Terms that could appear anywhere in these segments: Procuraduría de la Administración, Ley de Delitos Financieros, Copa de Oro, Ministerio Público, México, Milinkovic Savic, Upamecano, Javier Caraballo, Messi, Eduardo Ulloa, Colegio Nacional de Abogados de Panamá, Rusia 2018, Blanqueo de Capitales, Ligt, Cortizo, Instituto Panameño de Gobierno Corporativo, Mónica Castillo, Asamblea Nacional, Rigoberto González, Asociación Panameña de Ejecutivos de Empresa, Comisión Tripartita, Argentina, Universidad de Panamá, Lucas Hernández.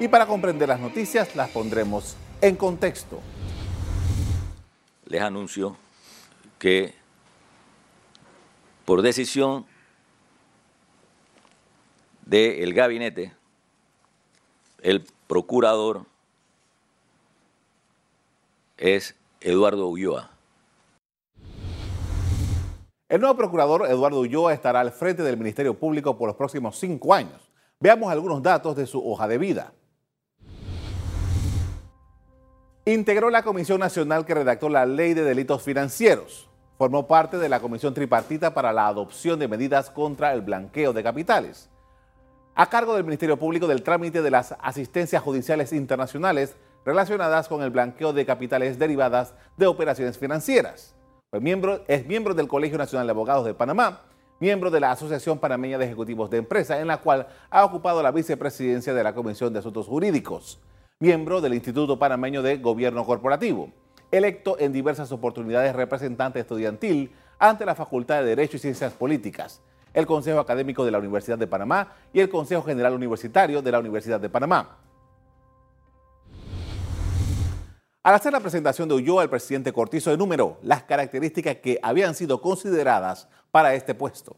y para comprender las noticias las pondremos en contexto. Les anuncio que por decisión del gabinete, el procurador es Eduardo Ulloa. El nuevo procurador Eduardo Ulloa estará al frente del Ministerio Público por los próximos 5 años. Veamos algunos datos de su hoja de vida. Integró la Comisión Nacional que redactó la Ley de Delitos Financieros. Formó parte de la Comisión Tripartita para la adopción de medidas contra el blanqueo de capitales. A cargo del Ministerio Público del trámite de las asistencias judiciales internacionales relacionadas con el blanqueo de capitales derivadas de operaciones financieras. Es miembro del Colegio Nacional de Abogados de Panamá, miembro de la Asociación Panameña de Ejecutivos de Empresa, en la cual ha ocupado la vicepresidencia de la Comisión de Asuntos Jurídicos, miembro del Instituto Panameño de Gobierno Corporativo, electo en diversas oportunidades representante estudiantil ante la Facultad de Derecho y Ciencias Políticas, el Consejo Académico de la Universidad de Panamá y el Consejo General Universitario de la Universidad de Panamá. Al hacer la presentación de Ulloa, el presidente Cortizo enumeró las características que habían sido consideradas para este puesto.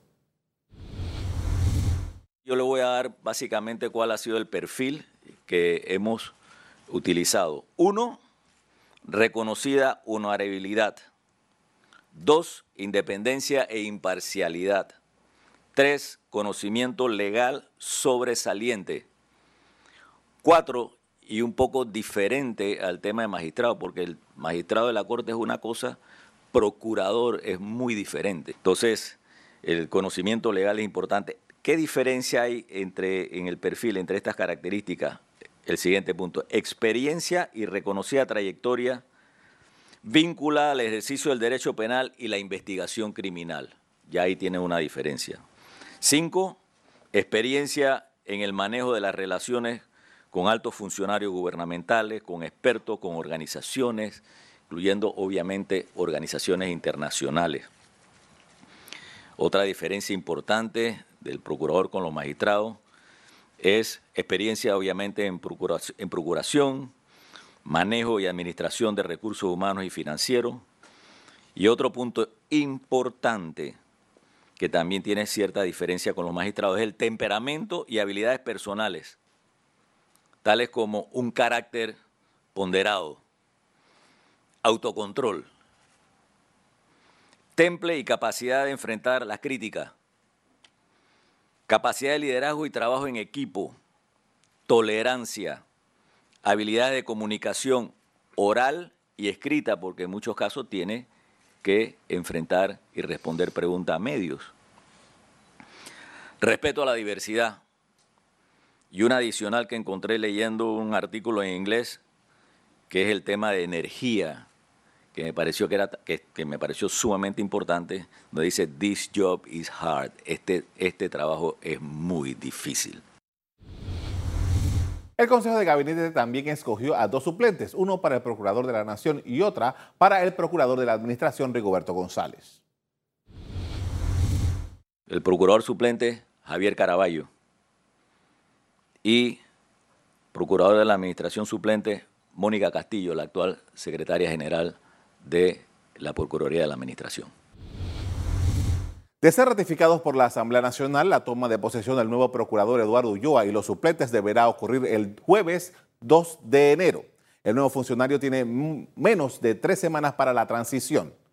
Yo le voy a dar básicamente cuál ha sido el perfil que hemos utilizado. 1, reconocida honorabilidad. 2, independencia e imparcialidad. 3, conocimiento legal sobresaliente. 4, y un poco diferente al tema de magistrado, porque el magistrado de la Corte es una cosa, procurador es muy diferente. Entonces, el conocimiento legal es importante. ¿Qué diferencia hay en el perfil entre estas características? El siguiente punto, experiencia y reconocida trayectoria vinculada al ejercicio del derecho penal y la investigación criminal. Ya ahí tiene una diferencia. 5, experiencia en el manejo de las relaciones con altos funcionarios gubernamentales, con expertos, con organizaciones, incluyendo obviamente organizaciones internacionales. Otra diferencia importante del procurador con los magistrados es experiencia obviamente en procuración, manejo y administración de recursos humanos y financieros. Y otro punto importante que también tiene cierta diferencia con los magistrados es el temperamento y habilidades personales, tales como un carácter ponderado, autocontrol, temple y capacidad de enfrentar las críticas, capacidad de liderazgo y trabajo en equipo, tolerancia, habilidades de comunicación oral y escrita, porque en muchos casos tiene que enfrentar y responder preguntas a medios, respeto a la diversidad. Y una adicional que encontré leyendo un artículo en inglés, que es el tema de energía, que me pareció, que me pareció sumamente importante, donde dice, this job is hard, este trabajo es muy difícil. El Consejo de Gabinete también escogió a 2 suplentes, uno para el Procurador de la Nación y otra para el Procurador de la Administración, Rigoberto González. El Procurador suplente, Javier Caraballo, y Procurador de la Administración suplente, Mónica Castillo, la actual Secretaria General de la Procuraduría de la Administración. De ser ratificados por la Asamblea Nacional, la toma de posesión del nuevo Procurador Eduardo Ulloa y los suplentes deberá ocurrir el jueves 2 de enero. El nuevo funcionario tiene menos de 3 semanas para la transición.